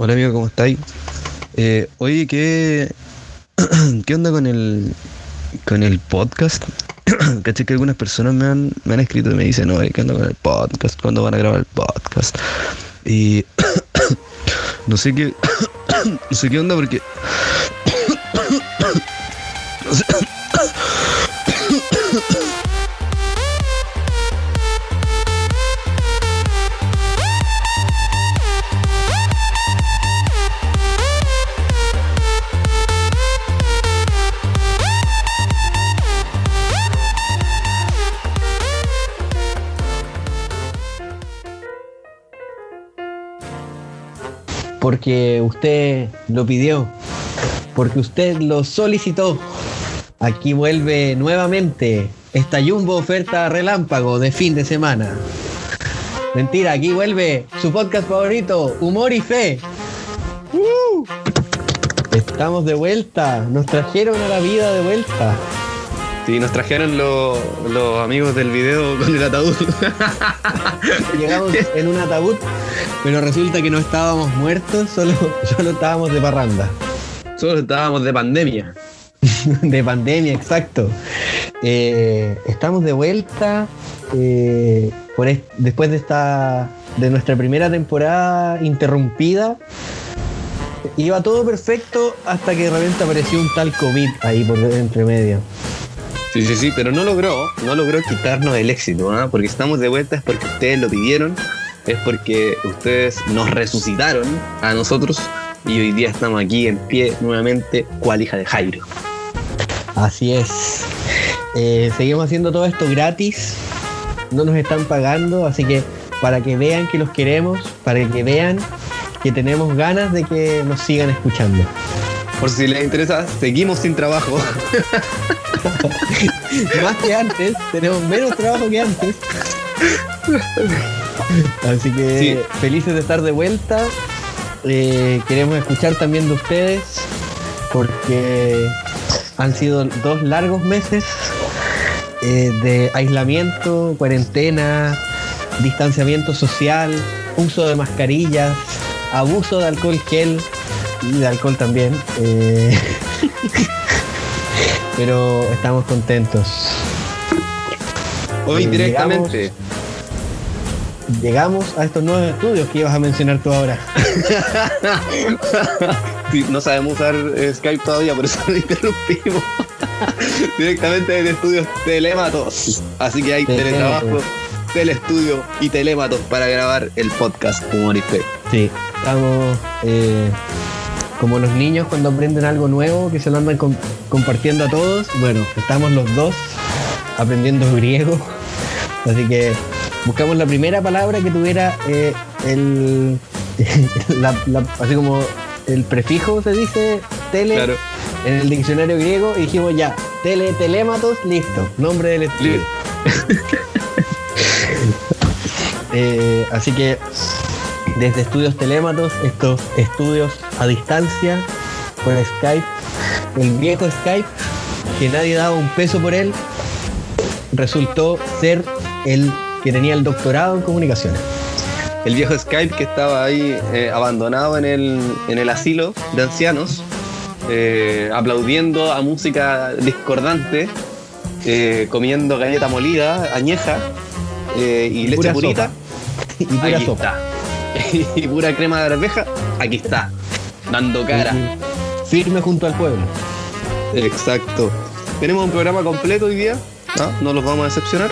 Hola amigo, ¿cómo estáis? Oye, ¿qué onda con el podcast? Caché que algunas personas me han escrito y me dicen, no, ¿qué onda con el podcast? ¿Cuándo van a grabar el podcast? Y no sé qué onda porque porque usted lo pidió, porque usted lo solicitó. Aquí vuelve nuevamente esta jumbo oferta relámpago de fin de semana. Mentira, aquí vuelve su podcast favorito, Humor y Fe. Estamos de vuelta, nos trajeron a la vida de vuelta. Sí, nos trajeron los amigos del video con el ataúd. Llegamos en un ataúd, pero resulta que no estábamos muertos, solo estábamos de parranda. Solo estábamos de pandemia. De pandemia, exacto. Estamos de vuelta después de nuestra primera temporada interrumpida. Iba todo perfecto hasta que de repente apareció un tal COVID ahí por entre medio. Sí, pero no logró quitarnos el éxito, ¿no? Porque estamos de vuelta es porque ustedes lo pidieron, es porque ustedes nos resucitaron a nosotros y hoy día estamos aquí en pie nuevamente, cual hija de Jairo. Así es. Seguimos haciendo todo esto gratis, no nos están pagando, así que para que vean que los queremos, para que vean que tenemos ganas de que nos sigan escuchando. Por si les interesa, seguimos sin trabajo. Más que antes, tenemos menos trabajo que antes. Así que sí. Felices de estar de vuelta. Queremos escuchar también de ustedes, porque han sido 2 largos meses de aislamiento, cuarentena, distanciamiento social, uso de mascarillas, abuso de alcohol gel. Y de alcohol también. Pero estamos contentos. Hoy directamente llegamos a estos nuevos estudios que ibas a mencionar tú ahora. Sí, no sabemos usar Skype todavía, por eso lo interrumpimos. Directamente desde Estudios Telematos. Así que hay teletrabajo, telestudio y telematos para grabar el podcast Humor y Fe. Sí, estamos... como los niños cuando aprenden algo nuevo que se lo andan compartiendo a todos. Bueno, estamos los 2 aprendiendo griego, así que buscamos la primera palabra que tuviera así como el prefijo, se dice tele, claro, en el diccionario griego, y dijimos ya, telematos, listo, nombre del estudio. Así que desde Estudios Telematos, estos estudios a distancia, por Skype, el viejo Skype, que nadie daba un peso por él, resultó ser el que tenía el doctorado en comunicaciones. El viejo Skype que estaba ahí abandonado en el asilo de ancianos, aplaudiendo a música discordante, comiendo galleta molida, añeja, y leche purita. Y pura sopa. Y pura crema de arveja, aquí está, dando cara. Firme junto al pueblo. Exacto. Tenemos un programa completo hoy día, no los vamos a decepcionar.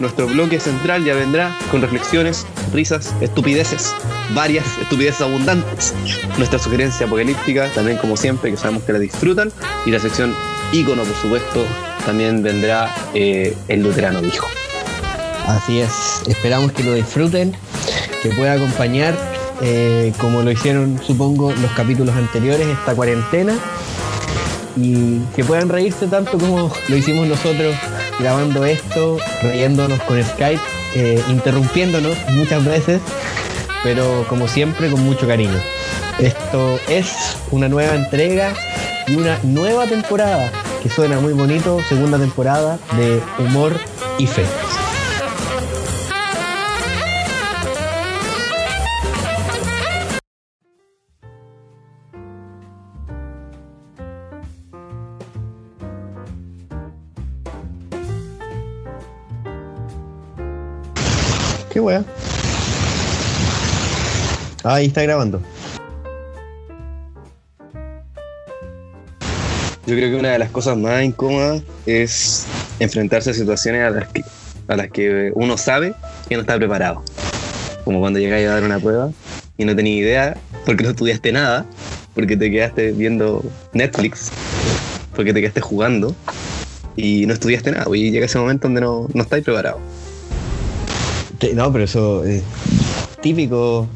Nuestro bloque central ya vendrá con reflexiones, risas, estupideces, varias estupideces abundantes. Nuestra sugerencia apocalíptica, también como siempre, que sabemos que la disfrutan. Y la sección ícono, por supuesto, también vendrá el luterano dijo. Así es, esperamos que lo disfruten, que pueda acompañar, como lo hicieron, supongo, los capítulos anteriores, esta cuarentena, y que puedan reírse tanto como lo hicimos nosotros grabando esto, riéndonos con Skype, interrumpiéndonos muchas veces, pero como siempre con mucho cariño. Esto es una nueva entrega y una nueva temporada que suena muy bonito, segunda temporada de Humor y Fe. ¿Qué wea? Ahí está grabando. Yo creo que una de las cosas más incómodas es enfrentarse a situaciones a las que uno sabe que no está preparado. Como cuando llegas a dar una prueba y no tenías idea porque no estudiaste nada, porque te quedaste viendo Netflix, porque te quedaste jugando y no estudiaste nada. Y llega ese momento donde no estás preparado. No, pero eso es típico.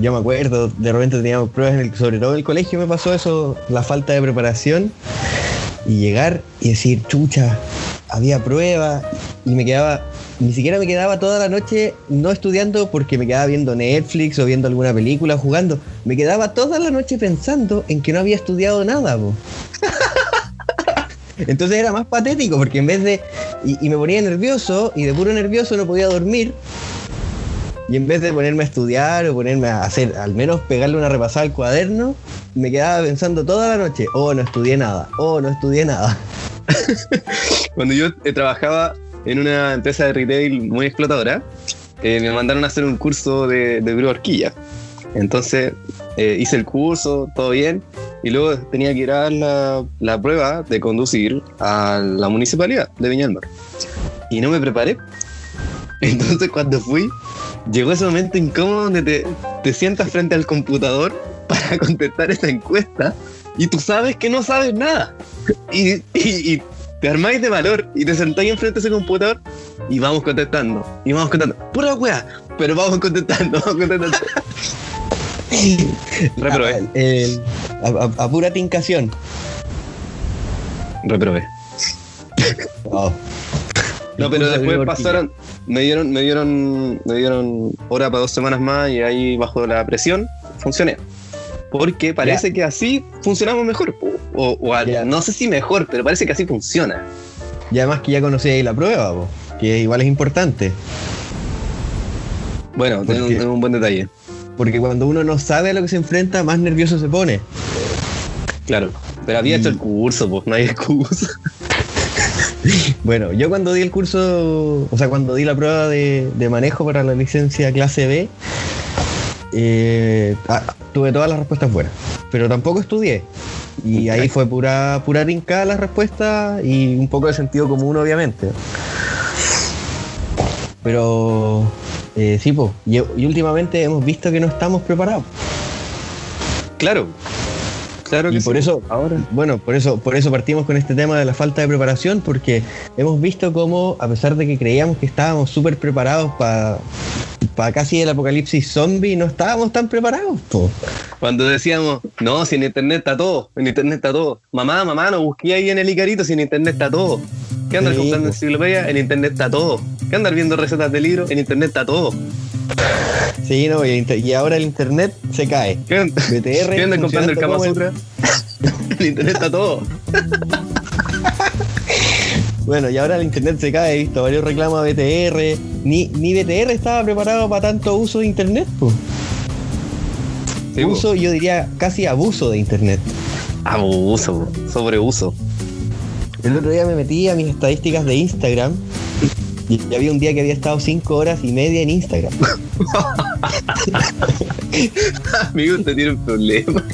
Yo me acuerdo, de repente teníamos pruebas, sobre todo en el colegio me pasó eso, la falta de preparación, y llegar y decir, chucha, había pruebas, y ni siquiera me quedaba toda la noche no estudiando porque me quedaba viendo Netflix o viendo alguna película, jugando. Me quedaba toda la noche pensando en que no había estudiado nada, po. Entonces era más patético porque en vez de... Y me ponía nervioso, y de puro nervioso no podía dormir. Y en vez de ponerme a estudiar o ponerme a hacer, al menos pegarle una repasada al cuaderno, me quedaba pensando toda la noche, no estudié nada. Cuando yo trabajaba en una empresa de retail muy explotadora, me mandaron a hacer un curso de pura horquilla. Entonces hice el curso, todo bien, y luego tenía que ir a la prueba de conducir a la Municipalidad de Viñalmar. Y no me preparé. Entonces cuando fui, llegó ese momento incómodo donde te sientas frente al computador para contestar esa encuesta y tú sabes que no sabes nada. Y te armáis de valor y te sentáis enfrente de ese computador y vamos contestando. ¡Pura weá! Pero vamos contestando. Reprobé. A pura tincación. Reprobé. Oh. No, pero después pasaron... Me dieron hora para 2 semanas más y ahí bajo la presión funcioné. Porque parece que así funcionamos mejor. No sé si mejor, pero parece que así funciona. Y además que ya conocí ahí la prueba, que igual es importante. Bueno, tengo un buen detalle. Porque cuando uno no sabe a lo que se enfrenta, más nervioso se pone. Claro, pero había hecho el curso, no hay excusa. Bueno, yo cuando di el curso, o sea, cuando di la prueba de manejo para la licencia clase B, tuve todas las respuestas buenas, pero tampoco estudié. Y ahí fue pura rincada las respuestas y un poco de sentido común, obviamente. Pero, sí, po, y últimamente hemos visto que no estamos preparados. Claro que y por sí. Eso, ahora, bueno, por eso partimos con este tema de la falta de preparación, porque hemos visto cómo, a pesar de que creíamos que estábamos súper preparados para casi el apocalipsis zombie, no estábamos tan preparados, po. Cuando decíamos, no, si en internet está todo, mamá, no busqué ahí en el Icarito, si en internet está todo. ¿Qué andar comprando enciclopedias? En internet está todo. ¿Qué andar viendo recetas de libros? En internet está todo. Sí, no, y ahora el internet se cae. ¿Qué andan comprando el Kama Sutra? El internet está todo. Bueno, y ahora el internet se cae, he visto varios reclamos a BTR. Ni BTR estaba preparado para tanto uso de internet, pues. Sí, uso, yo diría casi abuso de internet. Abuso, sobreuso. El otro día me metí a mis estadísticas de Instagram y había un día que había estado 5 horas y media en Instagram. Amigo, usted tiene un problema.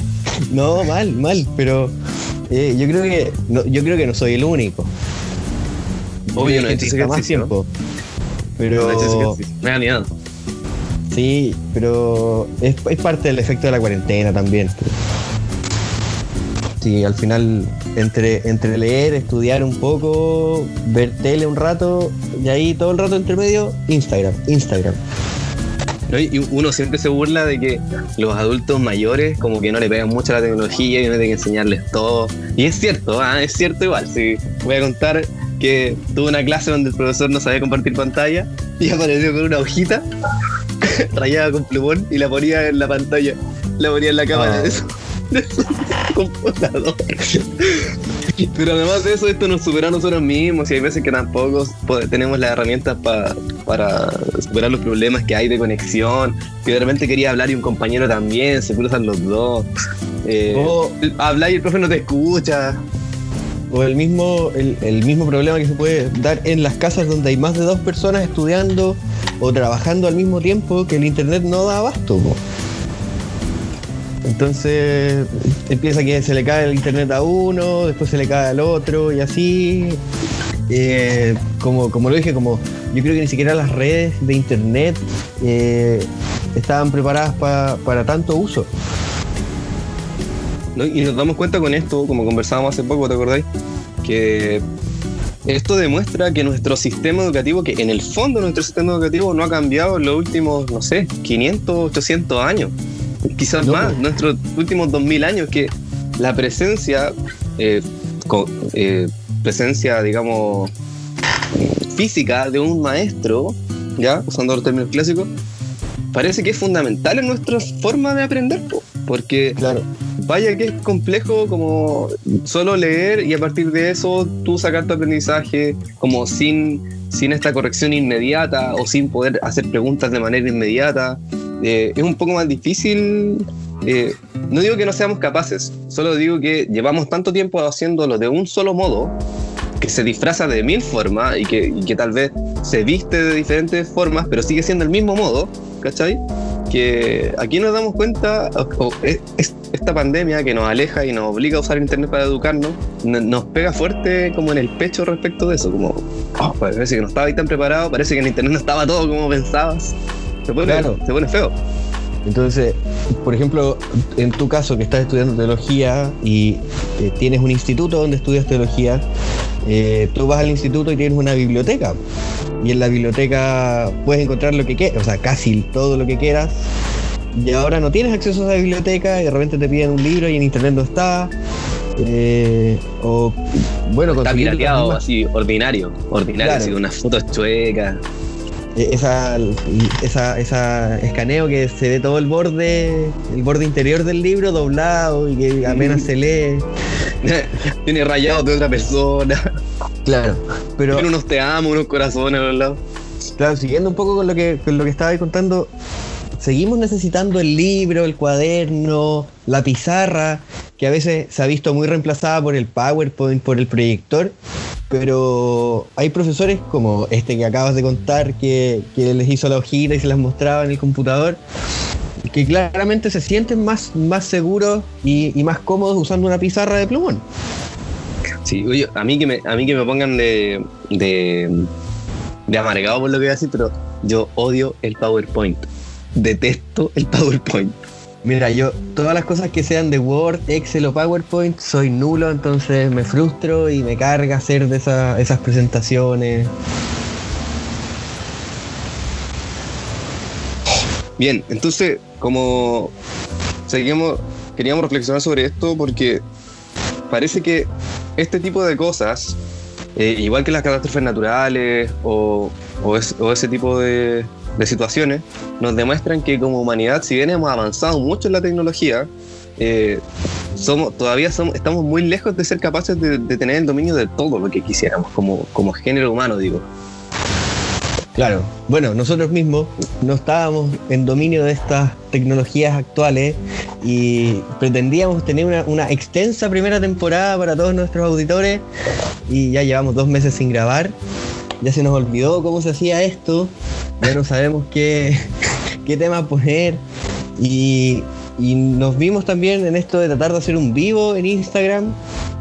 No, mal, pero yo creo que no soy el único. Obvio, no he hecho ese más tiempo. Pero me da miedo. Sí, pero es parte del efecto de la cuarentena también. Sí, al final entre leer, estudiar un poco, ver tele un rato, y ahí todo el rato entre medio, Instagram. Y uno siempre se burla de que los adultos mayores como que no le pegan mucho a la tecnología y uno tiene que enseñarles todo. Y es cierto, es cierto igual. Sí, voy a contar que tuve una clase donde el profesor no sabía compartir pantalla y apareció con una hojita rayada con plumón y la ponía en la pantalla, la ponía en la cámara de su computador. Pero además de eso, esto nos supera a nosotros mismos y hay veces que tampoco tenemos las herramientas para superar los problemas que hay de conexión, que de repente quería hablar y un compañero también, se cruzan los dos, hablar y el profe no te escucha. o el mismo problema que se puede dar en las casas donde hay más de dos personas estudiando o trabajando al mismo tiempo, que el internet no da abasto, po. Entonces empieza que se le cae el internet a uno, después se le cae al otro y así. Como lo dije, como yo creo que ni siquiera las redes de internet estaban preparadas para tanto uso. No, y nos damos cuenta con esto, como conversábamos hace poco, ¿te acordáis? Que esto demuestra que nuestro sistema educativo, que en el fondo nuestro sistema educativo no ha cambiado en los últimos, no sé, 500, 800 años. Quizás no, más, nuestros últimos 2000 años, que la presencia, digamos, física de un maestro, ya usando los términos clásicos, parece que es fundamental en nuestra forma de aprender, porque claro, vaya que es complejo como solo leer y a partir de eso tú sacar tu aprendizaje como sin esta corrección inmediata o sin poder hacer preguntas de manera inmediata. Es un poco más difícil. No digo que no seamos capaces, solo digo que llevamos tanto tiempo haciéndolo de un solo modo, que se disfraza de mil formas y que tal vez se viste de diferentes formas, pero sigue siendo el mismo modo, ¿cachai? Que aquí nos damos cuenta, esta pandemia que nos aleja y nos obliga a usar internet para educarnos, nos pega fuerte como en el pecho respecto de eso, como parece que no estaba ahí tan preparado, parece que en internet no estaba todo como pensabas. Se pone feo. Entonces, por ejemplo, en tu caso que estás estudiando teología y tienes un instituto donde estudias teología, tú vas al instituto y tienes una biblioteca, y en la biblioteca puedes encontrar lo que quieras, o sea, casi todo lo que quieras, y ahora no tienes acceso a esa biblioteca y de repente te piden un libro y en internet no está, o bueno, está pirateado, así ordinario, claro, así unas fotos chuecas. Esa escaneo que se ve todo el borde interior del libro doblado y que apenas se lee. Tiene rayado de otra persona. Claro, pero tiene unos te amo, unos corazones a los lados. Claro, siguiendo un poco con lo que estaba contando, seguimos necesitando el libro, el cuaderno, la pizarra, que a veces se ha visto muy reemplazada por el PowerPoint, por el proyector. Pero hay profesores como este que acabas de contar, que les hizo la hojita y se las mostraba en el computador, que claramente se sienten más seguros y más cómodos usando una pizarra de plumón. Sí, oye, a mí que me pongan de amargado por lo que voy a decir, pero yo odio el PowerPoint. Detesto el PowerPoint. Mira, yo todas las cosas que sean de Word, Excel o PowerPoint soy nulo, entonces me frustro y me carga hacer de esas presentaciones. Bien, entonces como queríamos reflexionar sobre esto, porque parece que este tipo de cosas, igual que las catástrofes naturales o ese tipo de situaciones, nos demuestran que como humanidad, si bien hemos avanzado mucho en la tecnología, estamos muy lejos de ser capaces de tener el dominio de todo lo que quisiéramos como género humano, digo. Claro, bueno, nosotros mismos no estábamos en dominio de estas tecnologías actuales y pretendíamos tener una extensa primera temporada para todos nuestros auditores y ya llevamos 2 meses sin grabar. Ya se nos olvidó cómo se hacía esto, ya no sabemos qué tema poner y nos vimos también en esto de tratar de hacer un vivo en Instagram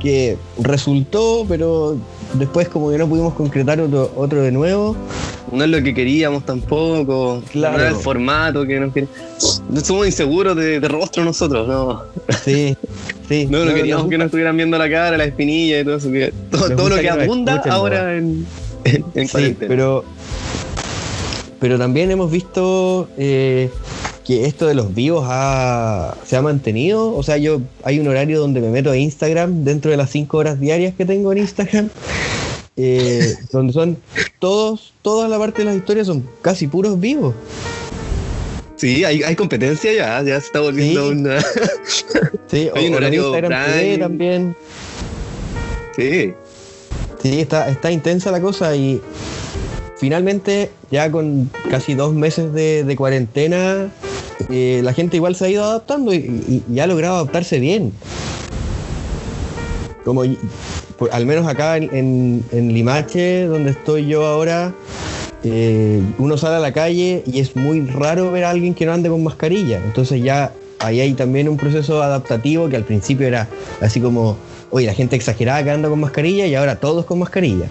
que resultó, pero después como que no pudimos concretar otro de nuevo. No es lo que queríamos tampoco, claro, no era el formato que nos queríamos. Somos inseguros de rostro nosotros, ¿no? Sí. No queríamos que nos estuvieran viendo la cara, la espinilla y todo eso. Todo lo que abunda ahora en sí, pero también hemos visto que esto de los vivos se ha mantenido. O sea, hay un horario donde me meto a Instagram dentro de las 5 horas diarias que tengo en Instagram, donde son toda la parte de las historias son casi puros vivos. Sí, hay competencia ya se está volviendo una. Sí, hay un horario Instagram TV también. Sí. Sí, está intensa la cosa y finalmente ya con casi 2 meses de cuarentena, la gente igual se ha ido adaptando y ha logrado adaptarse bien. Como al menos acá en Limache, donde estoy yo ahora, uno sale a la calle y es muy raro ver a alguien que no ande con mascarilla. Entonces ya ahí hay también un proceso adaptativo que al principio era así como, oye, la gente exagerada que anda con mascarilla, y ahora todos con mascarilla.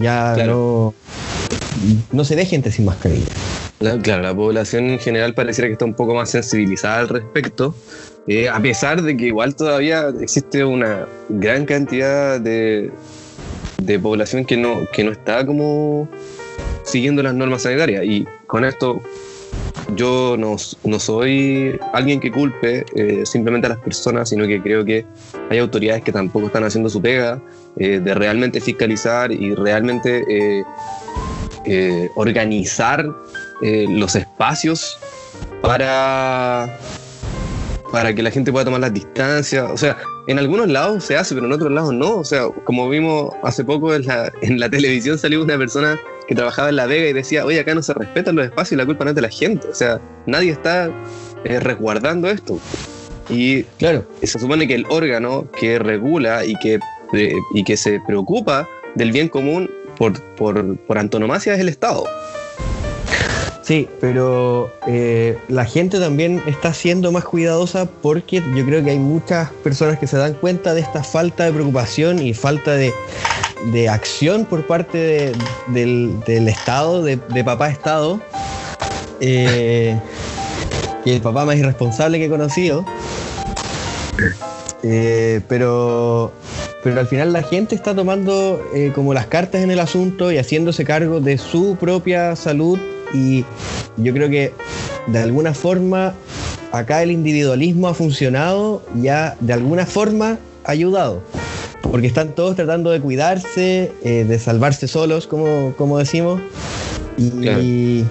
Ya claro. No se ve gente sin mascarilla. Claro, la población en general pareciera que está un poco más sensibilizada al respecto, a pesar de que igual todavía existe una gran cantidad de población que no está como siguiendo las normas sanitarias. Y con esto yo no soy alguien que culpe simplemente a las personas, sino que creo que hay autoridades que tampoco están haciendo su pega de realmente fiscalizar y realmente organizar los espacios para que la gente pueda tomar las distancias. O sea, en algunos lados se hace, pero en otros lados no. O sea, como vimos hace poco en la televisión, salió una persona que trabajaba en La Vega y decía, oye, acá no se respetan los espacios y la culpa no es de la gente. O sea, nadie está resguardando esto. Y claro, se supone que el órgano que regula y que se preocupa del bien común por antonomasia es el Estado. Sí, pero la gente también está siendo más cuidadosa, porque yo creo que hay muchas personas que se dan cuenta de esta falta de preocupación y falta de acción por parte del Estado, de papá Estado, y el papá más irresponsable que he conocido. Pero al final la gente está tomando como las cartas en el asunto y haciéndose cargo de su propia salud. Y yo creo que de alguna forma acá el individualismo ha funcionado y ha de alguna forma ayudado, porque están todos tratando de cuidarse, de salvarse solos, como decimos. Y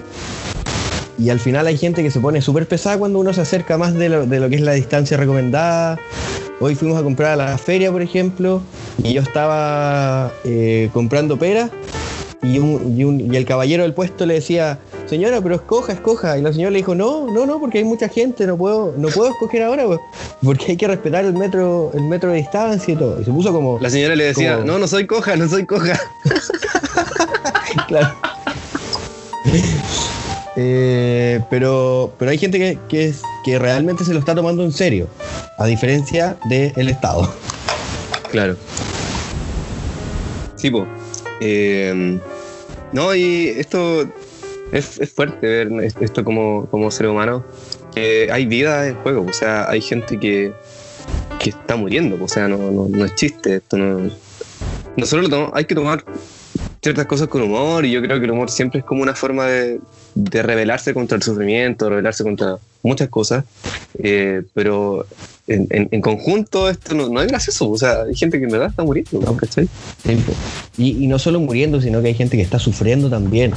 al final hay gente que se pone súper pesada cuando uno se acerca más de lo que es la distancia recomendada. Hoy fuimos a comprar a la feria, por ejemplo, y yo estaba comprando peras. Y el caballero del puesto le decía, señora, pero escoja. Y la señora le dijo, no, porque hay mucha gente, no puedo escoger ahora, porque hay que respetar el metro de distancia y todo. Y se puso como... La señora le decía, como, no soy coja. Claro. Pero hay gente que realmente se lo está tomando en serio, a diferencia del Estado. Claro. Sí, po. No, y esto es fuerte ver esto como ser humano, que hay vida en juego. O sea, hay gente que está muriendo. O sea, no es chiste esto. Nosotros hay que tomar ciertas cosas con humor, y yo creo que el humor siempre es como una forma de rebelarse contra el sufrimiento, rebelarse contra muchas cosas, pero en conjunto esto no es gracioso. O sea, hay gente que en verdad está muriendo, ¿no? ¿Cachai? Y no solo muriendo, sino que hay gente que está sufriendo también,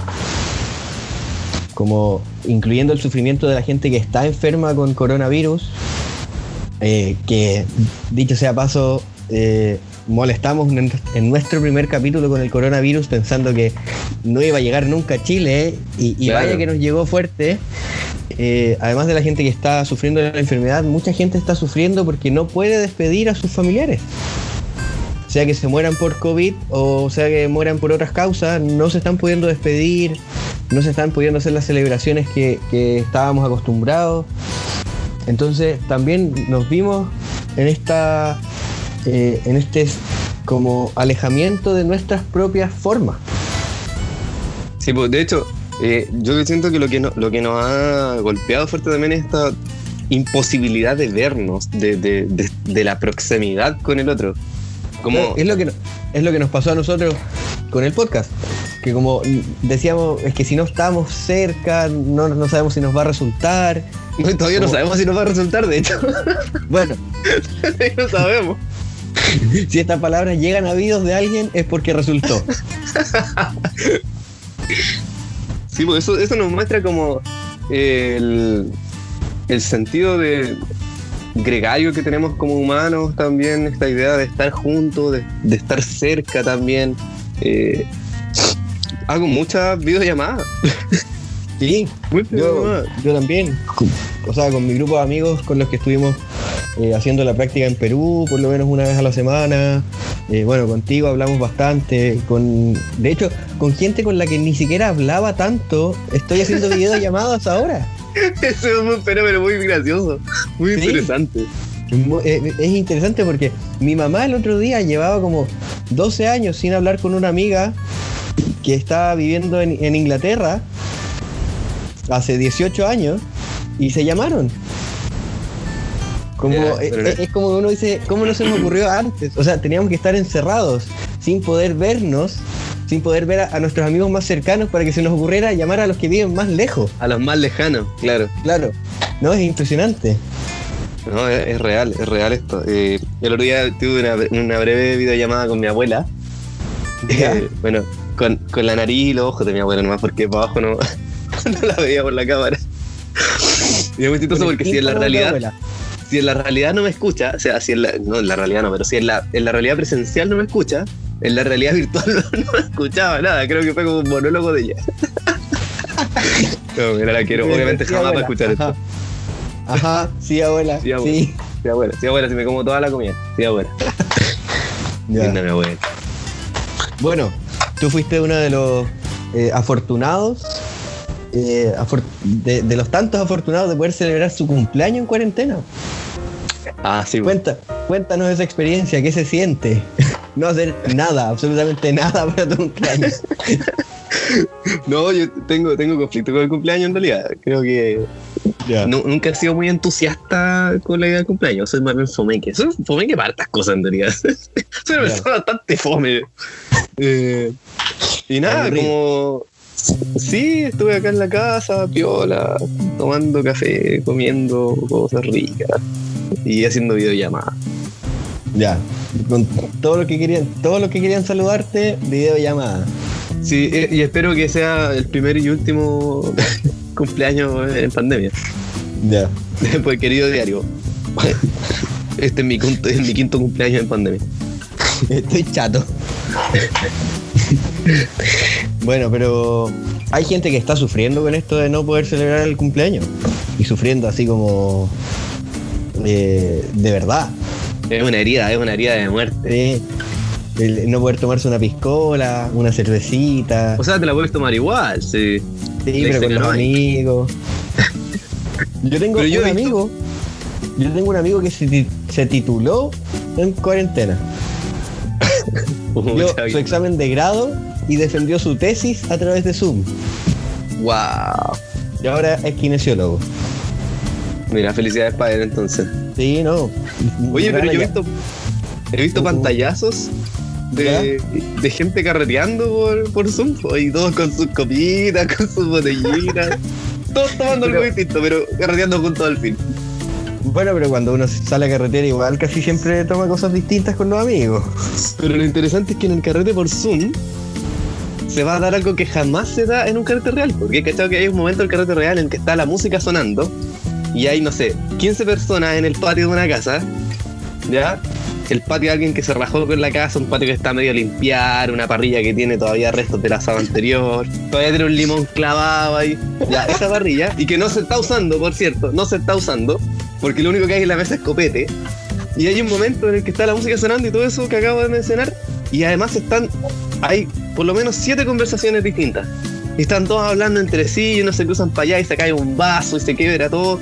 como incluyendo el sufrimiento de la gente que está enferma con coronavirus, que dicho sea paso, molestamos en nuestro primer capítulo con el coronavirus pensando que no iba a llegar nunca a Chile, y claro, vaya que nos llegó fuerte. Además de la gente que está sufriendo la enfermedad, mucha gente está sufriendo porque no puede despedir a sus familiares, sea que se mueran por COVID o sea que mueran por otras causas. No se están pudiendo despedir, no se están pudiendo hacer las celebraciones que estábamos acostumbrados. Entonces también nos vimos en este como alejamiento de nuestras propias formas. Sí, pues de hecho yo siento que lo que nos ha golpeado fuerte también es esta imposibilidad de vernos, de la proximidad con el otro. Como es lo que nos pasó a nosotros con el podcast, que como decíamos, es que si no estamos cerca no sabemos si nos va a resultar. No, todavía no sabemos si nos va a resultar, de hecho. Bueno, no sabemos. Si estas palabras llegan a oídos de alguien es porque resultó. Sí, porque eso nos muestra como el sentido de gregario que tenemos como humanos también, esta idea de estar juntos, de estar cerca también. Hago muchas videollamadas. Sí, yo también. O sea, con mi grupo de amigos con los que estuvimos haciendo la práctica en Perú, por lo menos una vez a la semana, Bueno, contigo hablamos bastante, de hecho, con gente con la que ni siquiera hablaba tanto, estoy haciendo videollamadas ahora. Eso es un fenómeno muy gracioso, muy interesante. Es interesante porque mi mamá el otro día llevaba como 12 años sin hablar con una amiga que estaba viviendo en Inglaterra hace 18 años y se llamaron. Como, es como uno dice, ¿cómo no se nos ocurrió antes? O sea, teníamos que estar encerrados, sin poder vernos, sin poder ver a nuestros amigos más cercanos para que se nos ocurriera llamar a los que viven más lejos. A los más lejanos, claro. Claro, no, es impresionante. No, es real esto. El otro día tuve una breve videollamada con mi abuela. Bueno, con la nariz y los ojos de mi abuela nomás, porque para abajo no la veía por la cámara. Y es muy chistoso porque si en la realidad... Si en la realidad no me escucha, o sea, si en la realidad presencial no me escucha, en la realidad virtual no escuchaba nada, creo que fue como un monólogo de ella. No, mira, la quiero, obviamente sí, jamás abuela, va a escuchar esto. Ajá, sí, abuela. Sí, abuela. Sí. Sí, abuela, si me como toda la comida. Sí, abuela. Ya. No, mi abuela. Bueno, tú fuiste uno de los afortunados, de los tantos afortunados de poder celebrar su cumpleaños en cuarentena. Ah, sí. Cuéntanos esa experiencia, ¿qué se siente? No hacer nada, absolutamente nada para tu cumpleaños. No, yo tengo conflicto con el cumpleaños en realidad. Creo que nunca he sido muy entusiasta con la idea del cumpleaños. Soy más bien fomeque. Soy fomeque para hartas cosas en realidad. Soy una persona bastante fome. Y nada, aburrido. Sí, estuve acá en la casa, piola, tomando café, comiendo cosas ricas y haciendo videollamadas. Ya, con todo lo que querían saludarte, videollamada. Sí, y espero que sea el primer y último cumpleaños en pandemia. Ya. Pues querido diario, este es mi quinto cumpleaños en pandemia. Estoy chato. Bueno, pero hay gente que está sufriendo con esto de no poder celebrar el cumpleaños y sufriendo así como de verdad. Es una herida de muerte. El no poder tomarse una piscola, una cervecita. O sea, te la puedes tomar igual, sí. Sí, pero con los amigos. Yo tengo un amigo que se tituló en cuarentena. Dio su examen de grado y defendió su tesis a través de Zoom. ¡Wow! Y ahora es kinesiólogo. Mira, felicidades para él entonces. Sí, no. Oye, pero yo he visto pantallazos de gente carreteando por Zoom. Y todos con sus copitas, con sus botellitas. Todos tomando algo distinto, pero carreteando juntos al fin. Bueno, pero cuando uno sale a carretera igual casi siempre toma cosas distintas con los amigos. Pero lo interesante es que en el carrete por Zoom se va a dar algo que jamás se da en un carrete real. Porque cachado que hay un momento del carrete real en el que está la música sonando y hay, no sé, 15 personas en el patio de una casa, ¿ya? El patio de alguien que se rajó con la casa, un patio que está medio a limpiar, una parrilla que tiene todavía restos del asado anterior, todavía tiene un limón clavado ahí, ya, esa parrilla, y que no se está usando, por cierto, porque lo único que hay en la mesa es copete, y hay un momento en el que está la música sonando y todo eso que acabo de mencionar, y además hay por lo menos 7 conversaciones distintas, y están todos hablando entre sí, y unos se cruzan para allá y se cae un vaso y se quiebra todo.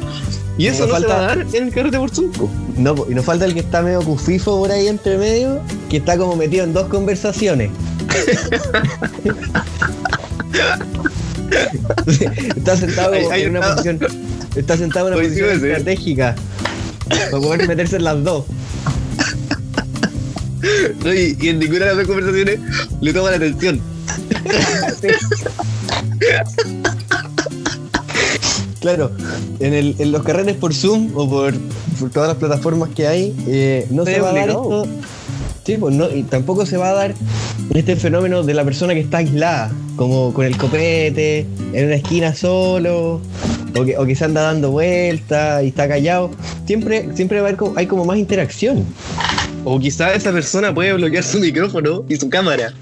Y eso no se va a dar en el carrete por Zoom. No, y nos falta el que está medio cufifo por ahí entre medio, que está como metido en 2 conversaciones. Está sentado en una posición estratégica para poder meterse en las dos. No, y en ninguna de las 2 conversaciones le toma la atención. Sí. Claro, en los carretes por Zoom o por todas las plataformas que hay, no se va a dar esto. Sí, pues no, y tampoco se va a dar este fenómeno de la persona que está aislada, como con el copete, en una esquina solo, o que se anda dando vueltas y está callado. Siempre va a haber hay como más interacción. O quizás esa persona puede bloquear su micrófono y su cámara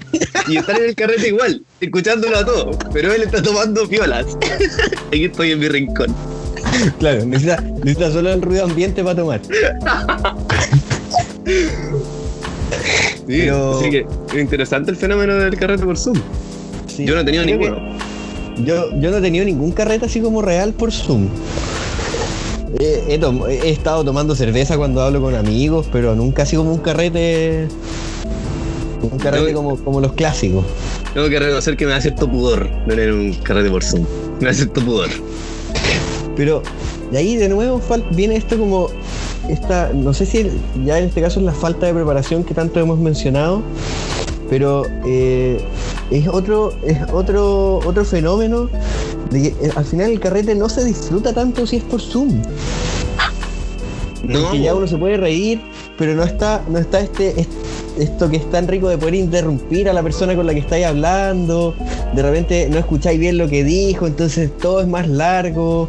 y estar en el carrete igual, escuchándolo a todos, pero él está tomando piolas. Aquí estoy en mi rincón. Claro, necesita solo el ruido ambiente para tomar. Sí, pero... así que es interesante el fenómeno del carrete por Zoom. Sí, yo no he tenido ninguno. Yo no he tenido ningún carrete así como real por Zoom. He estado tomando cerveza cuando hablo con amigos, pero nunca así como un carrete como los clásicos. Tengo que reconocer que me da cierto pudor tener un carrete por Zoom. Me da cierto pudor. Pero de ahí de nuevo viene esto como... esta, no sé si ya en este caso es la falta de preparación que tanto hemos mencionado, pero es otro fenómeno de que al final el carrete no se disfruta tanto si es por Zoom. No. Que ya uno se puede reír, pero no está esto que es tan rico de poder interrumpir a la persona con la que estáis hablando. De repente no escucháis bien lo que dijo, entonces todo es más largo.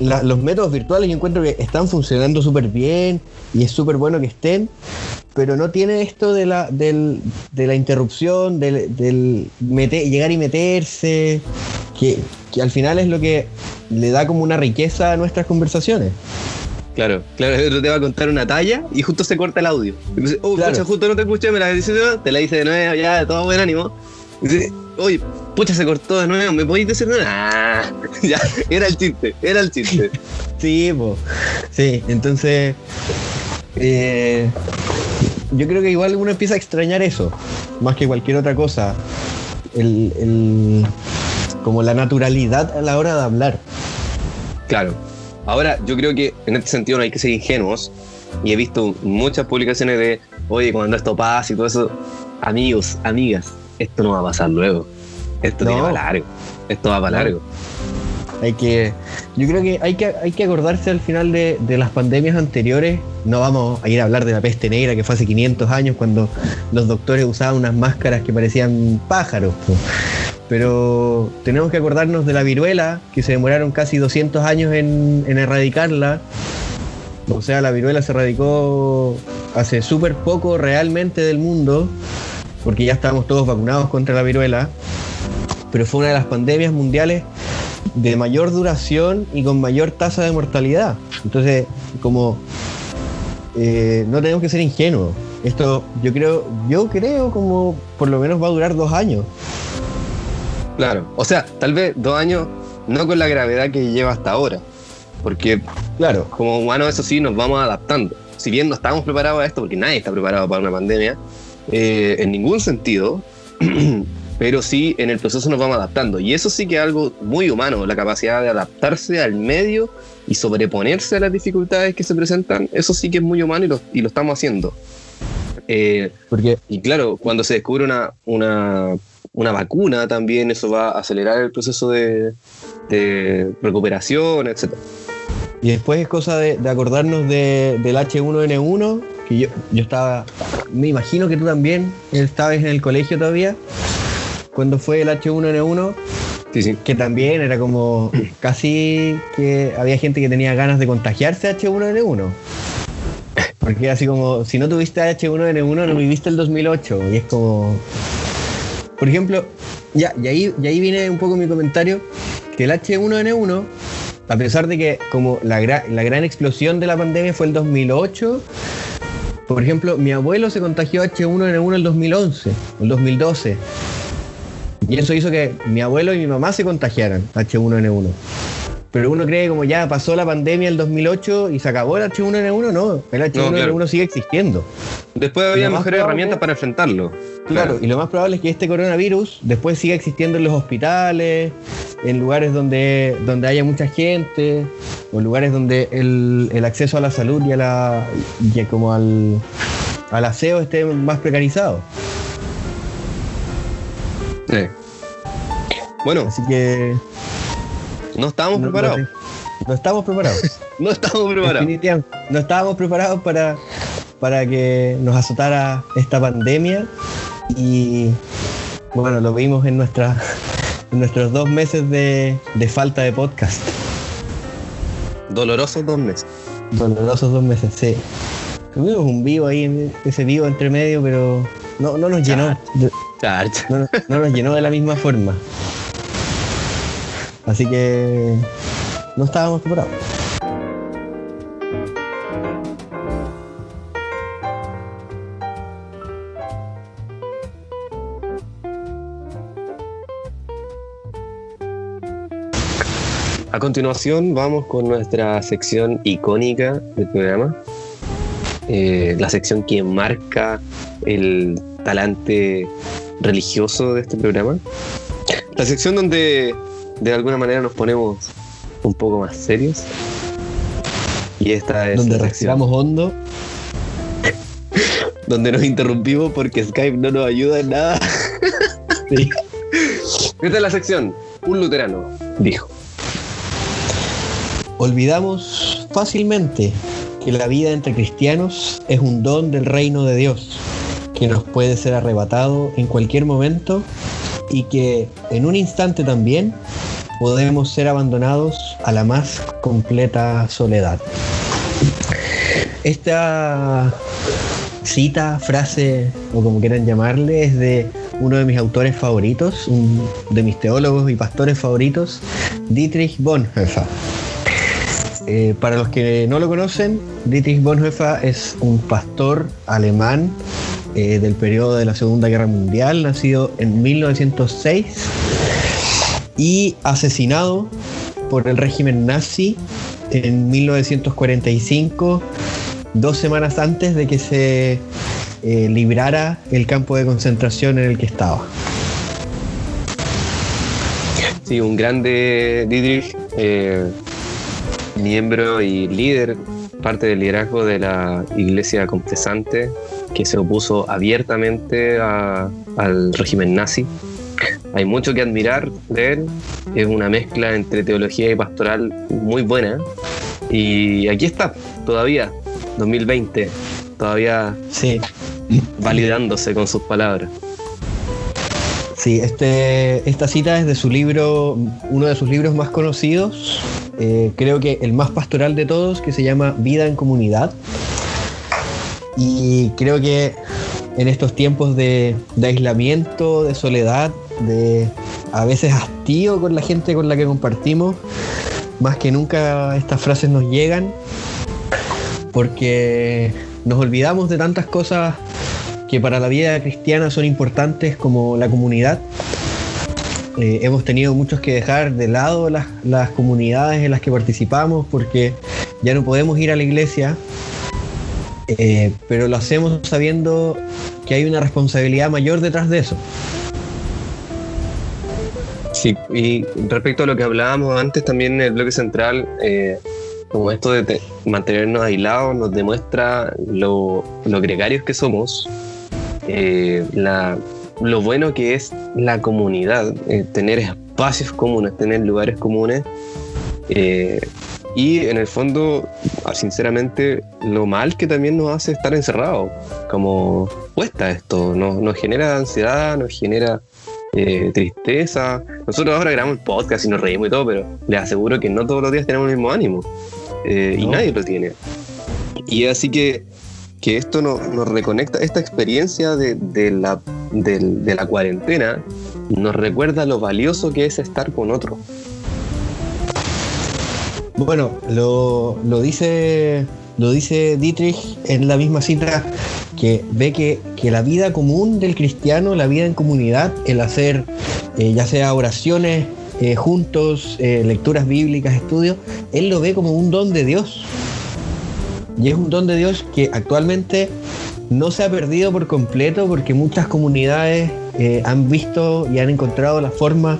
Los métodos virtuales yo encuentro que están funcionando súper bien y es súper bueno que estén, pero no tiene esto de la interrupción, llegar y meterse, que al final es lo que le da como una riqueza a nuestras conversaciones. Claro, yo te va a contar una talla y justo se corta el audio. Entonces, claro. Pucha, justo no te escuché, me la dice, te la dice de nuevo, ya, de todo buen ánimo. Entonces, oye, pucha, se cortó de nuevo, ¿me podéis decir nada? Ya, era el chiste. Sí, po. Sí, entonces yo creo que igual uno empieza a extrañar eso más que cualquier otra cosa, como la naturalidad a la hora de hablar. Claro, ahora yo creo que en este sentido no hay que ser ingenuos, y he visto muchas publicaciones de, oye, cuando esto pasa y todo eso, amigos, amigas, esto no va a pasar luego. Esto va para largo. Yo creo que hay que acordarse al final de las pandemias anteriores. No vamos a ir a hablar de la peste negra, que fue hace 500 años, cuando los doctores usaban unas máscaras que parecían pájaros. Pero tenemos que acordarnos de la viruela, que se demoraron casi 200 años en erradicarla. O sea, la viruela se erradicó hace súper poco realmente del mundo, porque ya estábamos todos vacunados contra la viruela, pero fue una de las pandemias mundiales de mayor duración y con mayor tasa de mortalidad. Entonces, como no tenemos que ser ingenuos. Esto yo creo como por lo menos va a durar 2 años. Claro, o sea, tal vez 2 años no con la gravedad que lleva hasta ahora, porque claro, como humanos eso sí nos vamos adaptando. Si bien no estamos preparados a esto, porque nadie está preparado para una pandemia, en ningún sentido, pero sí en el proceso nos vamos adaptando, y eso sí que es algo muy humano, la capacidad de adaptarse al medio y sobreponerse a las dificultades que se presentan. Eso sí que es muy humano y lo estamos haciendo. Porque, y claro, cuando se descubre una vacuna también, eso va a acelerar el proceso de recuperación, etc. Y después es cosa de acordarnos del H1N1, que yo estaba, me imagino que tú también estabas en el colegio todavía cuando fue el H1N1. Sí. Que también era como casi que había gente que tenía ganas de contagiarse H1N1, porque era así como, si no tuviste H1N1 no viviste el 2008. Y es como, por ejemplo, y ahí viene un poco mi comentario, que el H1N1, a pesar de que como la gran explosión de la pandemia fue el 2008, por ejemplo, mi abuelo se contagió H1N1 el 2011, el 2012. Y eso hizo que mi abuelo y mi mamá se contagiaran H1N1. Pero uno cree como ya pasó la pandemia el 2008 y se acabó el H1N1. No, el H1N1 no, claro, sigue existiendo. Después había mejores herramientas para enfrentarlo. Claro, y lo más probable es que este coronavirus después siga existiendo en los hospitales, en lugares donde haya mucha gente, o lugares donde el acceso a la salud y al aseo esté más precarizado. Bueno, así que no estábamos preparados. No estábamos preparados para que nos azotara esta pandemia, y bueno, lo vimos en nuestros 2 meses de falta de podcast. Dolorosos dos meses, sí. Tuvimos un vivo ahí, ese vivo entre medio, pero no nos llenó. No nos llenó de la misma forma. Así que no estábamos preparados. A continuación vamos con nuestra sección icónica del programa, la sección que marca el talante religioso de este programa, la sección donde de alguna manera nos ponemos un poco más serios, y esta es donde respiramos hondo, donde nos interrumpimos porque Skype no nos ayuda en nada. Sí. Esta es la sección "Un luterano dijo". Olvidamos fácilmente que la vida entre cristianos es un don del reino de Dios, que nos puede ser arrebatado en cualquier momento y que en un instante también podemos ser abandonados a la más completa soledad. Esta cita, frase o como quieran llamarle, es de uno de mis autores favoritos, de mis teólogos y pastores favoritos, Dietrich Bonhoeffer. Para los que no lo conocen, Dietrich Bonhoeffer es un pastor alemán del periodo de la Segunda Guerra Mundial, nacido en 1906 y asesinado por el régimen nazi en 1945, 2 semanas antes de que se librara el campo de concentración en el que estaba. Sí, un grande Dietrich, miembro y líder, parte del liderazgo de la Iglesia Confesante, que se opuso abiertamente al régimen nazi. Hay mucho que admirar de él, es una mezcla entre teología y pastoral muy buena, y aquí está, todavía, 2020, todavía sí, validándose con sus palabras. Sí, esta cita es de su libro, uno de sus libros más conocidos, creo que el más pastoral de todos, que se llama Vida en Comunidad. Y creo que en estos tiempos de aislamiento, de soledad, de a veces hastío con la gente con la que compartimos, más que nunca estas frases nos llegan, porque nos olvidamos de tantas cosas que para la vida cristiana son importantes, como la comunidad. Hemos tenido muchos que dejar de lado las comunidades en las que participamos porque ya no podemos ir a la iglesia, pero lo hacemos sabiendo que hay una responsabilidad mayor detrás de eso. Sí, y respecto a lo que hablábamos antes también en el bloque central, como esto de mantenernos aislados nos demuestra lo gregarios que somos, lo bueno que es la comunidad, tener espacios comunes, tener lugares comunes, y en el fondo, sinceramente, lo mal que también nos hace estar encerrados, como cuesta esto, nos genera ansiedad, nos genera tristeza. Nosotros ahora grabamos el podcast y nos reímos y todo, pero les aseguro que no todos los días tenemos el mismo ánimo, no. Y nadie lo tiene, y así que esto nos reconecta. Esta experiencia de la cuarentena nos recuerda lo valioso que es estar con otro. Bueno, lo dice Dietrich en la misma cita, que ve que la vida común del cristiano, la vida en comunidad, el hacer ya sea oraciones juntos, lecturas bíblicas, estudios, él lo ve como un don de Dios. Y es un don de Dios que actualmente no se ha perdido por completo, porque muchas comunidades han visto y han encontrado la forma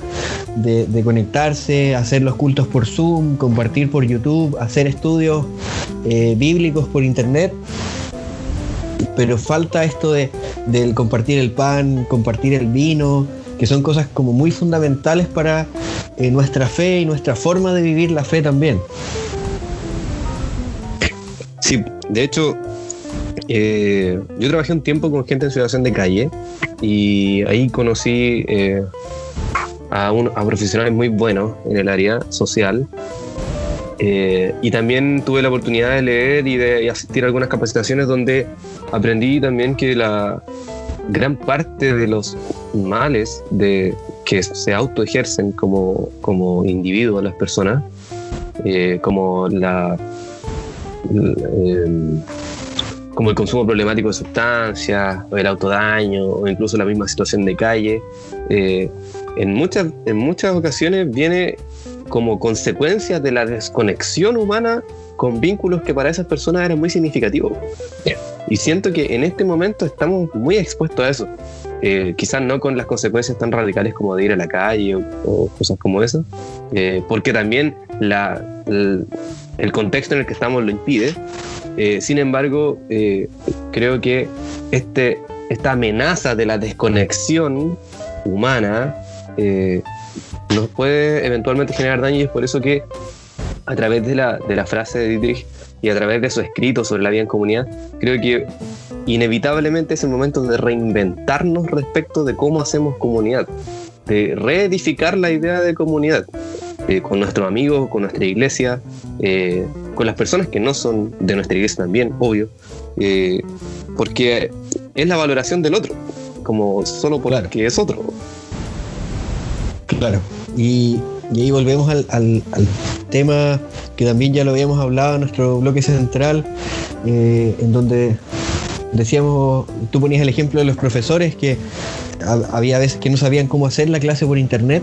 de conectarse, hacer los cultos por Zoom, compartir por YouTube, hacer estudios bíblicos por internet. Pero falta esto del compartir el pan, compartir el vino, que son cosas como muy fundamentales para nuestra fe y nuestra forma de vivir la fe también. Sí, de hecho, yo trabajé un tiempo con gente en situación de calle y ahí conocí a profesionales muy buenos en el área social, y también tuve la oportunidad de leer y de asistir a algunas capacitaciones donde aprendí también que la gran parte de los males que se autoejercen como individuos las personas, como el consumo problemático de sustancias, o el autodaño, o incluso la misma situación de calle, en muchas ocasiones viene como consecuencia de la desconexión humana con vínculos que para esas personas eran muy significativos. Y siento que en este momento estamos muy expuestos a eso. Quizás no con las consecuencias tan radicales como de ir a la calle o cosas como eso, porque también el contexto en el que estamos lo impide. Sin embargo, creo que esta amenaza de la desconexión humana nos puede eventualmente generar daño, y es por eso que a través de la frase de Dietrich y a través de su escrito sobre la vida en comunidad, creo que inevitablemente es el momento de reinventarnos respecto de cómo hacemos comunidad, de reedificar la idea de comunidad, con nuestros amigos, con nuestra iglesia, con las personas que no son de nuestra iglesia también, obvio, porque es la valoración del otro, como solo por claro. Que es otro. Claro, y ahí volvemos al tema que también ya lo habíamos hablado en nuestro bloque central, en donde decíamos, tú ponías el ejemplo de los profesores que había veces que no sabían cómo hacer la clase por internet.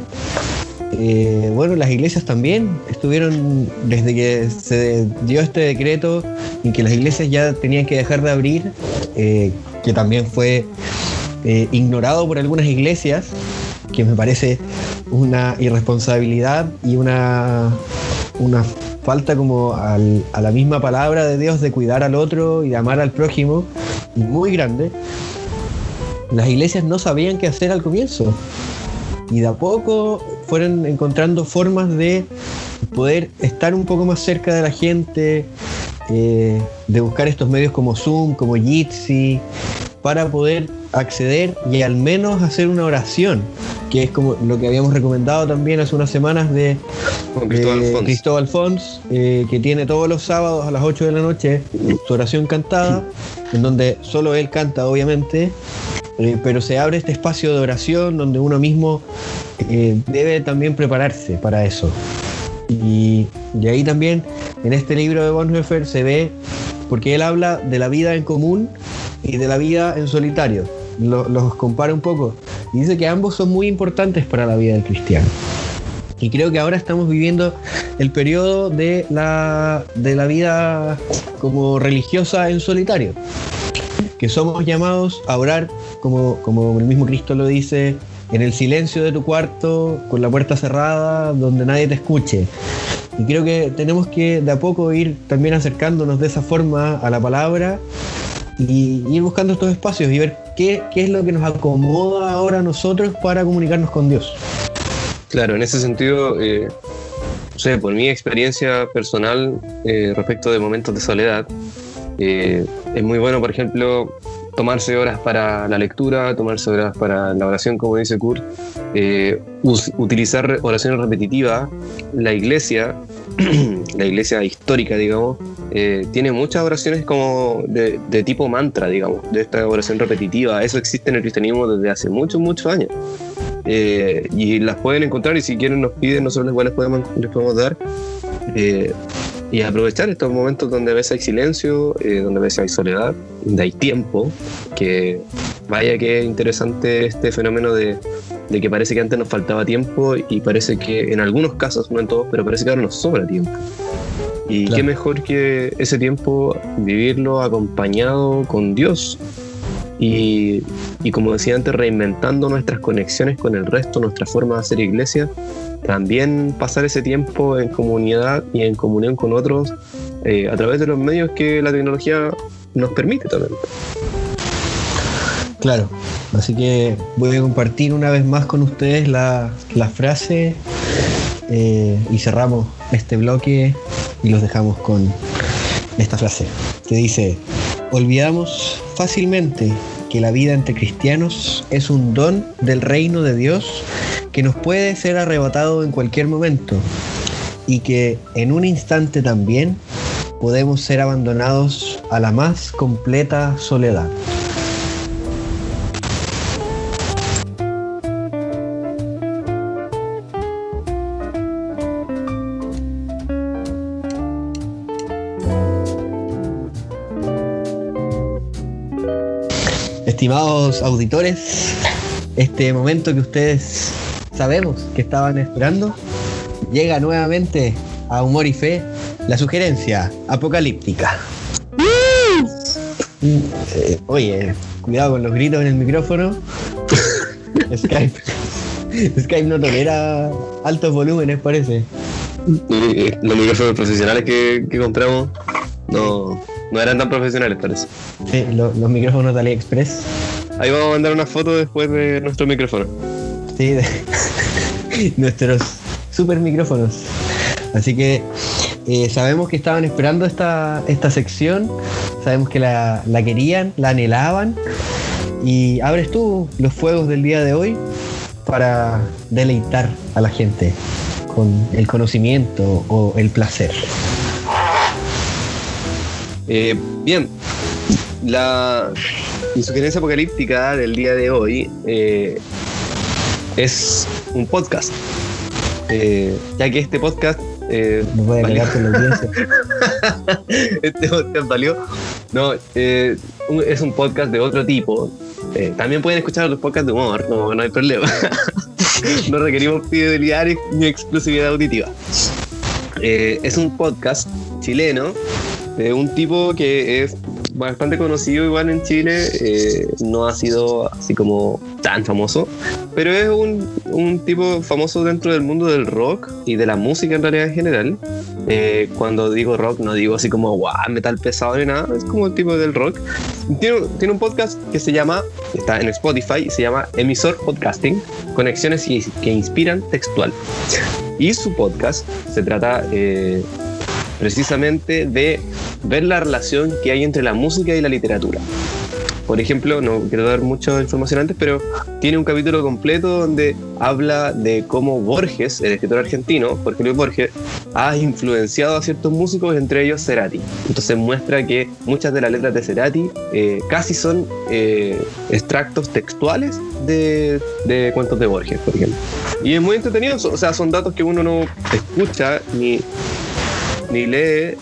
Bueno, las iglesias también estuvieron, desde que se dio este decreto y que las iglesias ya tenían que dejar de abrir, que también fue ignorado por algunas iglesias, que me parece una irresponsabilidad y una falta como a la misma palabra de Dios de cuidar al otro y de amar al prójimo, muy grande. Las iglesias no sabían qué hacer al comienzo y de a poco fueron encontrando formas de poder estar un poco más cerca de la gente, de buscar estos medios como Zoom, como Jitsi, para poder acceder y al menos hacer una oración, que es como lo que habíamos recomendado también hace unas semanas de Cristóbal Fons, que tiene todos los sábados a las 8 de la noche su oración cantada, en donde solo él canta, obviamente, pero se abre este espacio de oración donde uno mismo debe también prepararse para eso. Y ahí también, en este libro de Bonhoeffer, se ve, porque él habla de la vida en común y de la vida en solitario, los compara un poco y dice que ambos son muy importantes para la vida del cristiano. Y creo que ahora estamos viviendo el periodo de la vida como religiosa en solitario, que somos llamados a orar, como el mismo Cristo lo dice, en el silencio de tu cuarto, con la puerta cerrada, donde nadie te escuche. Y creo que tenemos que de a poco ir también acercándonos de esa forma a la palabra y ir buscando estos espacios y ver qué es lo que nos acomoda ahora a nosotros para comunicarnos con Dios. Claro, en ese sentido, o sea, por mi experiencia personal respecto de momentos de soledad, es muy bueno, por ejemplo, tomarse horas para la lectura, tomarse horas para la oración, como dice Kurt, utilizar oraciones repetitivas. La iglesia histórica, digamos, tiene muchas oraciones como de tipo mantra, digamos, de esta oración repetitiva. Eso existe en el cristianismo desde hace muchos, muchos años. Y las pueden encontrar, y si quieren nos piden, nosotros igual les podemos dar. Y aprovechar estos momentos donde a veces hay silencio, donde a veces hay soledad, donde hay tiempo, que vaya que interesante este fenómeno de que parece que antes nos faltaba tiempo y parece que en algunos casos, no en todos, pero parece que ahora nos sobra tiempo. Y claro, qué mejor que ese tiempo vivirlo acompañado con Dios y como decía antes, reinventando nuestras conexiones con el resto, nuestra forma de hacer iglesia. También pasar ese tiempo en comunidad y en comunión con otros a través de los medios que la tecnología nos permite también. Claro, así que voy a compartir una vez más con ustedes la frase y cerramos este bloque y los dejamos con esta frase que dice: olvidamos fácilmente que la vida entre cristianos es un don del reino de Dios que nos puede ser arrebatado en cualquier momento y que en un instante también podemos ser abandonados a la más completa soledad. Estimados auditores, este momento que ustedes sabemos que estaban esperando llega nuevamente a Humor y Fe la sugerencia apocalíptica. Oye, cuidado con los gritos en el micrófono. Skype no tolera altos volúmenes, parece. Los micrófonos profesionales que compramos no eran tan profesionales, parece. Sí, los micrófonos de AliExpress. Ahí vamos a mandar una foto después de nuestro micrófono. Sí, nuestros super micrófonos. Así que sabemos que estaban esperando esta sección. Sabemos que la querían, la anhelaban. Y abres tú los fuegos del día de hoy para deleitar a la gente con el conocimiento o el placer. Bien, mi sugerencia apocalíptica del día de hoy es un podcast, ya que este podcast no voy a valió. Con la audiencia. Este podcast valió. No, es un podcast de otro tipo. También pueden escuchar los podcasts de humor, no hay problema. No requerimos fidelidad ni exclusividad auditiva. Es un podcast chileno de un tipo que es bastante conocido igual en Chile, no ha sido así como tan famoso, pero es un tipo famoso dentro del mundo del rock y de la música en realidad en general. Cuando digo rock no digo así como guau, metal pesado ni nada, es como el tipo del rock. Tiene un podcast que se llama, está en Spotify, se llama Emisor Podcasting, conexiones que inspiran textual, y su podcast se trata precisamente de ver la relación que hay entre la música y la literatura. Por ejemplo, no quiero dar mucha información antes, pero tiene un capítulo completo donde habla de cómo Borges, el escritor argentino, Jorge Luis Borges, ha influenciado a ciertos músicos, entre ellos Cerati. Entonces muestra que muchas de las letras de Cerati casi son extractos textuales de cuentos de Borges, por ejemplo. Y es muy entretenido, o sea, son datos que uno no escucha ni lee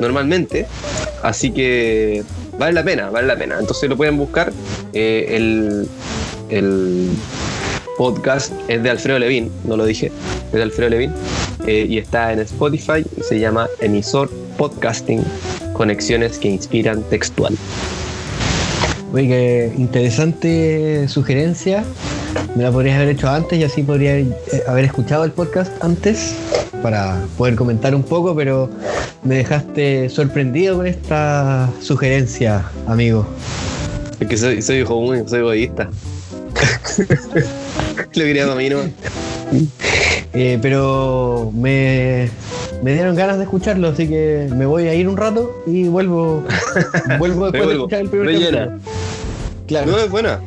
normalmente, así que vale la pena. Entonces lo pueden buscar. El podcast es de Alfredo Lewin, no lo dije, es de Alfredo Lewin, y está en Spotify, se llama Emisor Podcasting, conexiones que inspiran textual. Oye, qué interesante sugerencia. Me la podrías haber hecho antes y así podría haber escuchado el podcast antes para poder comentar un poco, pero me dejaste sorprendido con esta sugerencia, amigo. Es que soy hijo único, soy egoísta. Lo quería para mí, ¿no? Pero me dieron ganas de escucharlo, así que me voy a ir un rato y vuelvo después de escuchar el primer capítulo. Claro. No, es buena.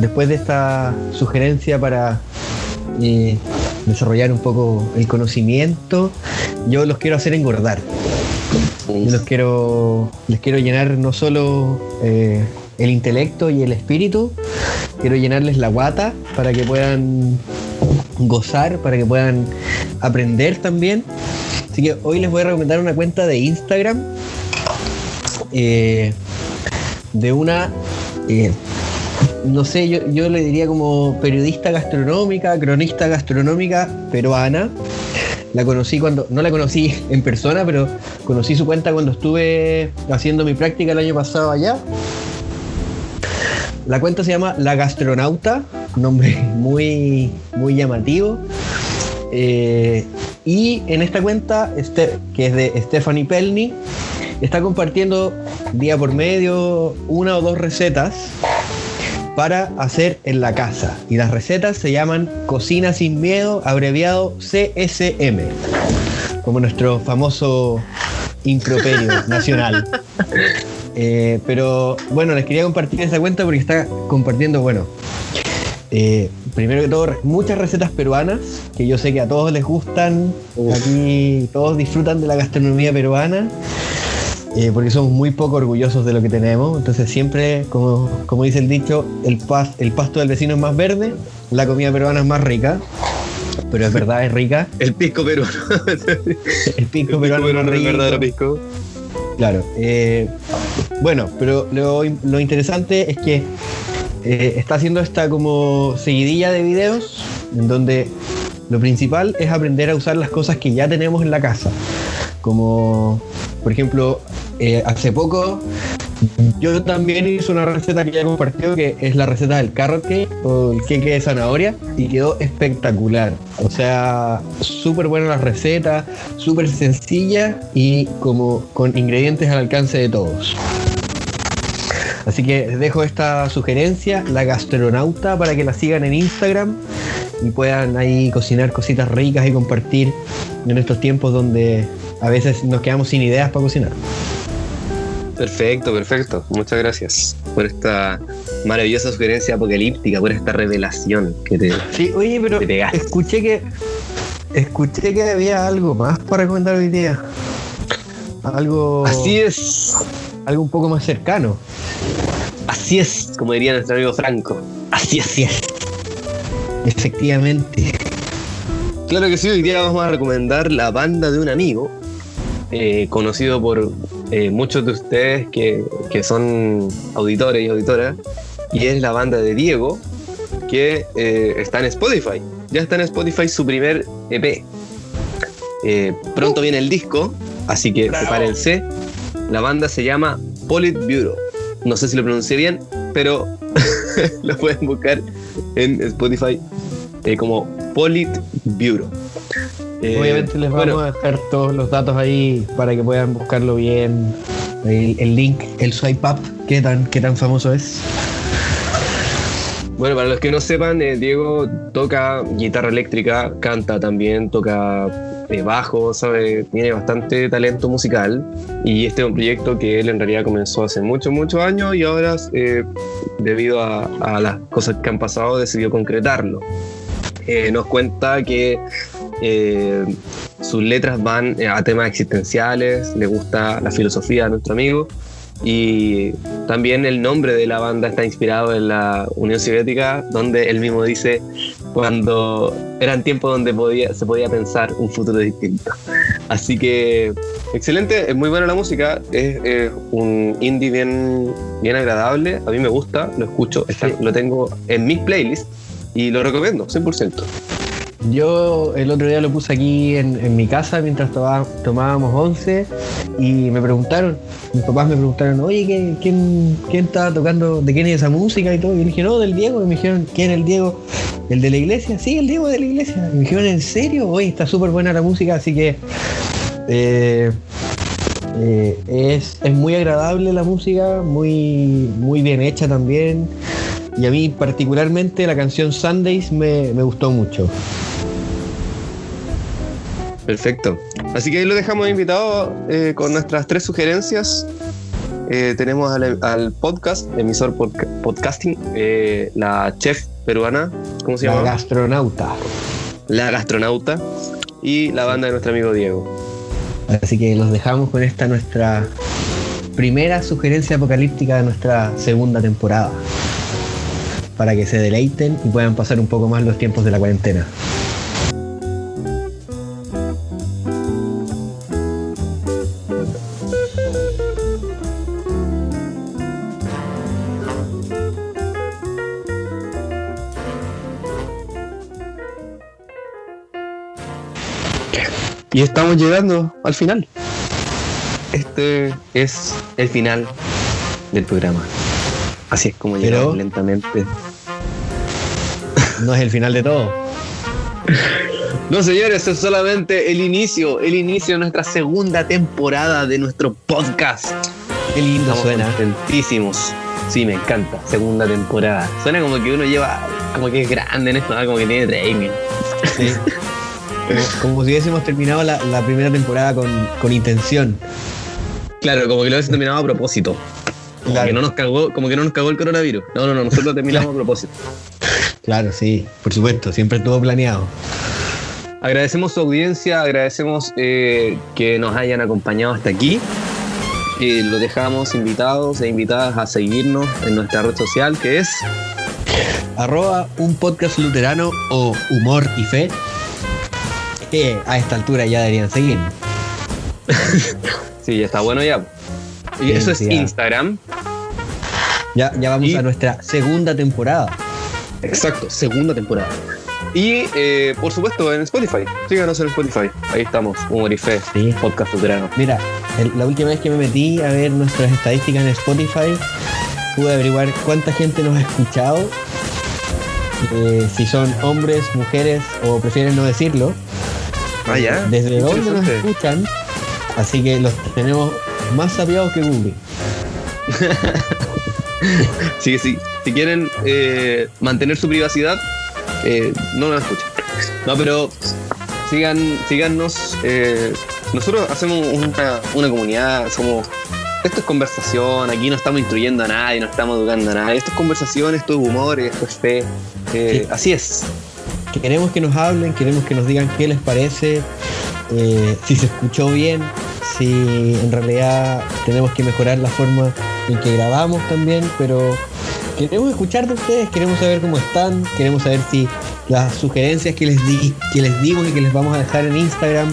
Después de esta sugerencia para desarrollar un poco el conocimiento, yo los quiero hacer engordar. Les quiero llenar no solo el intelecto y el espíritu, quiero llenarles la guata para que puedan gozar, para que puedan aprender también. Así que hoy les voy a recomendar una cuenta de Instagram de una no sé, yo le diría como periodista gastronómica, cronista gastronómica peruana. No la conocí en persona, pero conocí su cuenta cuando estuve haciendo mi práctica el año pasado allá. La cuenta se llama La Gastronauta, un nombre muy, muy llamativo. Y en esta cuenta, que es de Stephanie Pelny, está compartiendo día por medio una o dos recetas para hacer en la casa, y las recetas se llaman Cocina Sin Miedo, abreviado CSM, como nuestro famoso improperio nacional. Pero bueno, les quería compartir esa cuenta porque está compartiendo, primero que todo, muchas recetas peruanas que yo sé que a todos les gustan. Aquí todos disfrutan de la gastronomía peruana. Porque somos muy poco orgullosos de lo que tenemos, entonces siempre, como dice el dicho, el pasto del vecino es más verde, la comida peruana es más rica, pero es verdad, es rica. El pisco peruano. El pisco peruano es verdadero pisco. Claro. Pero lo interesante es que está haciendo esta como seguidilla de videos en donde lo principal es aprender a usar las cosas que ya tenemos en la casa. Como, por ejemplo, hace poco yo también hice una receta que ya he compartido, que es la receta del carrot cake o el queque de zanahoria, y quedó espectacular. O sea, súper buena la receta, súper sencilla y como con ingredientes al alcance de todos. Así que les dejo esta sugerencia, La Gastronauta, para que la sigan en Instagram y puedan ahí cocinar cositas ricas y compartir en estos tiempos donde a veces nos quedamos sin ideas para cocinar. Perfecto, perfecto. Muchas gracias por esta maravillosa sugerencia apocalíptica, por esta revelación que te... Sí, oye, pero escuché que había algo más para recomendar hoy día. Algo... Así es. Algo un poco más cercano. Así es, como diría nuestro amigo Franco. Así es. Efectivamente. Claro que sí, hoy día vamos a recomendar La Banda de un Amigo, conocido por muchos de ustedes que son auditores y auditoras, y es La Banda de Diego, que está en Spotify. Ya está en Spotify su primer EP. Pronto viene el disco, así que prepárense. La banda se llama Politburó. No sé si lo pronuncié bien, pero lo pueden buscar en Spotify como Politburó. Obviamente les vamos a dejar todos los datos ahí para que puedan buscarlo bien. El link, el swipe up, qué tan famoso es. Bueno, para los que no sepan, Diego toca guitarra eléctrica, canta también, toca bajo, sabe, tiene bastante talento musical, y este es un proyecto que él en realidad comenzó hace muchos años, y ahora debido a las cosas que han pasado decidió concretarlo. Nos cuenta que sus letras van a temas existenciales, le gusta la filosofía a nuestro amigo, y también el nombre de la banda está inspirado en la Unión Soviética, donde él mismo dice cuando eran tiempos donde se podía pensar un futuro distinto. Así que excelente, es muy buena la música, es un indie bien agradable, a mí me gusta, lo escucho, lo tengo en mi playlist y lo recomiendo 100%. Yo el otro día lo puse aquí en mi casa mientras tomábamos once, y mis papás me preguntaron, oye, ¿quién estaba tocando? ¿De quién es esa música? Y todo, y yo dije, no, del Diego. Y me dijeron, ¿quién es el Diego? ¿El de la iglesia? Sí, el Diego de la iglesia. Y me dijeron, ¿en serio? Oye, está súper buena la música, así que es muy agradable la música, muy, muy bien hecha también. Y a mí particularmente la canción Sundays me gustó mucho. Perfecto. Así que ahí lo dejamos invitado con nuestras 3 sugerencias. Tenemos al podcast, Emisor Podcasting, la chef peruana, ¿cómo se llama? La Gastronauta. La Gastronauta y la banda de nuestro amigo Diego. Así que los dejamos con esta nuestra primera sugerencia apocalíptica de nuestra segunda temporada, para que se deleiten y puedan pasar un poco más los tiempos de la cuarentena. Y estamos llegando al final. Este es el final del programa. Así es como llegamos lentamente. No es el final de todo. No, señores, es solamente el inicio de nuestra segunda temporada de nuestro podcast. Qué lindo suena. Contentísimos. Sí, me encanta. Segunda temporada. Suena como que uno lleva, como que es grande en esto, ¿no? Como que tiene training. Sí. Como si hubiésemos terminado la primera temporada con intención. Claro, como que lo hubiésemos terminado a propósito. Claro. Como que no nos cagó el coronavirus. No, nosotros terminamos a propósito. Claro, sí, por supuesto, siempre todo planeado. Agradecemos su audiencia, agradecemos que nos hayan acompañado hasta aquí. Los dejamos invitados e invitadas a seguirnos en nuestra red social, que es @unpodcastluterano o Humor y Fe, que a esta altura ya deberían seguir. Sí, ya está bueno ya. Y eso es Instagram. Ya vamos a nuestra segunda temporada. Exacto, segunda temporada. Y, por supuesto, en Spotify. Síganos en Spotify. Ahí estamos, Humorifé, sí. Podcast Uterano. Mira, la última vez que me metí a ver nuestras estadísticas en Spotify, pude averiguar cuánta gente nos ha escuchado, si son hombres, mujeres o prefieren no decirlo. Ah, ya. Desde dónde nos escuchan. Así que los tenemos más sabiados que Google. Sí, sí. Si quieren mantener su privacidad, no lo escuchen. No, pero síganos. Nosotros hacemos una comunidad. Somos. Esto es conversación. Aquí no estamos instruyendo a nadie, no estamos educando a nadie. Esto es conversación, esto es humor, esto es fe. Sí. Así es. Queremos que nos hablen, queremos que nos digan qué les parece, si se escuchó bien, si en realidad tenemos que mejorar la forma en que grabamos también, pero queremos escuchar de ustedes, queremos saber cómo están, queremos saber si las sugerencias que les dimos y que les vamos a dejar en Instagram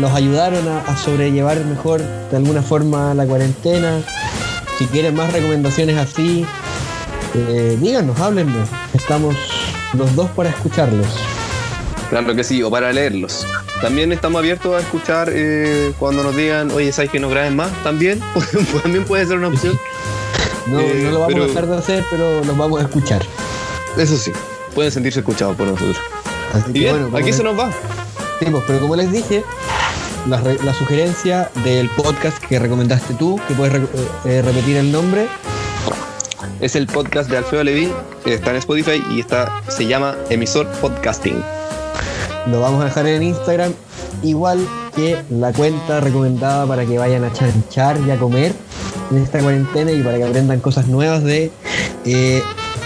los ayudaron a sobrellevar mejor de alguna forma la cuarentena. Si quieren más recomendaciones así, díganos, háblennos, estamos los dos para escucharlos. Claro que sí, o para leerlos. También estamos abiertos a escuchar cuando nos digan, oye, ¿sabes que no graben más? También puede ser una opción. No lo vamos a dejar de hacer, pero los vamos a escuchar. Eso sí, pueden sentirse escuchados por nosotros. Así que, bien, bueno, aquí se nos va. Sí, pero como les dije, la sugerencia del podcast que recomendaste tú, que puedes repetir el nombre, es el podcast de Alfredo Lewin, está en Spotify y se llama Emisor Podcasting. Lo vamos a dejar en Instagram, igual que la cuenta recomendada para que vayan a chanchar y a comer en esta cuarentena y para que aprendan cosas nuevas de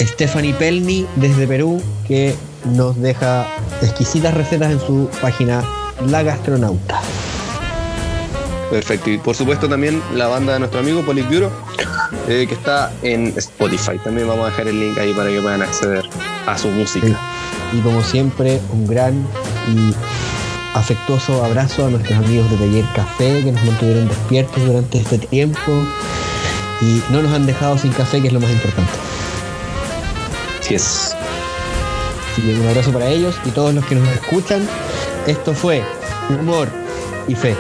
Stephanie Pelny desde Perú, que nos deja exquisitas recetas en su página La Gastronauta. Perfecto, y por supuesto también la banda de nuestro amigo Politburó, que está en Spotify. También vamos a dejar el link ahí para que puedan acceder a su música. Y como siempre, un gran y afectuoso abrazo a nuestros amigos de Taller Café, que nos mantuvieron despiertos durante este tiempo y no nos han dejado sin café, que es lo más importante. Así es. Así que un abrazo para ellos y todos los que nos escuchan. Esto fue Humor y Fe.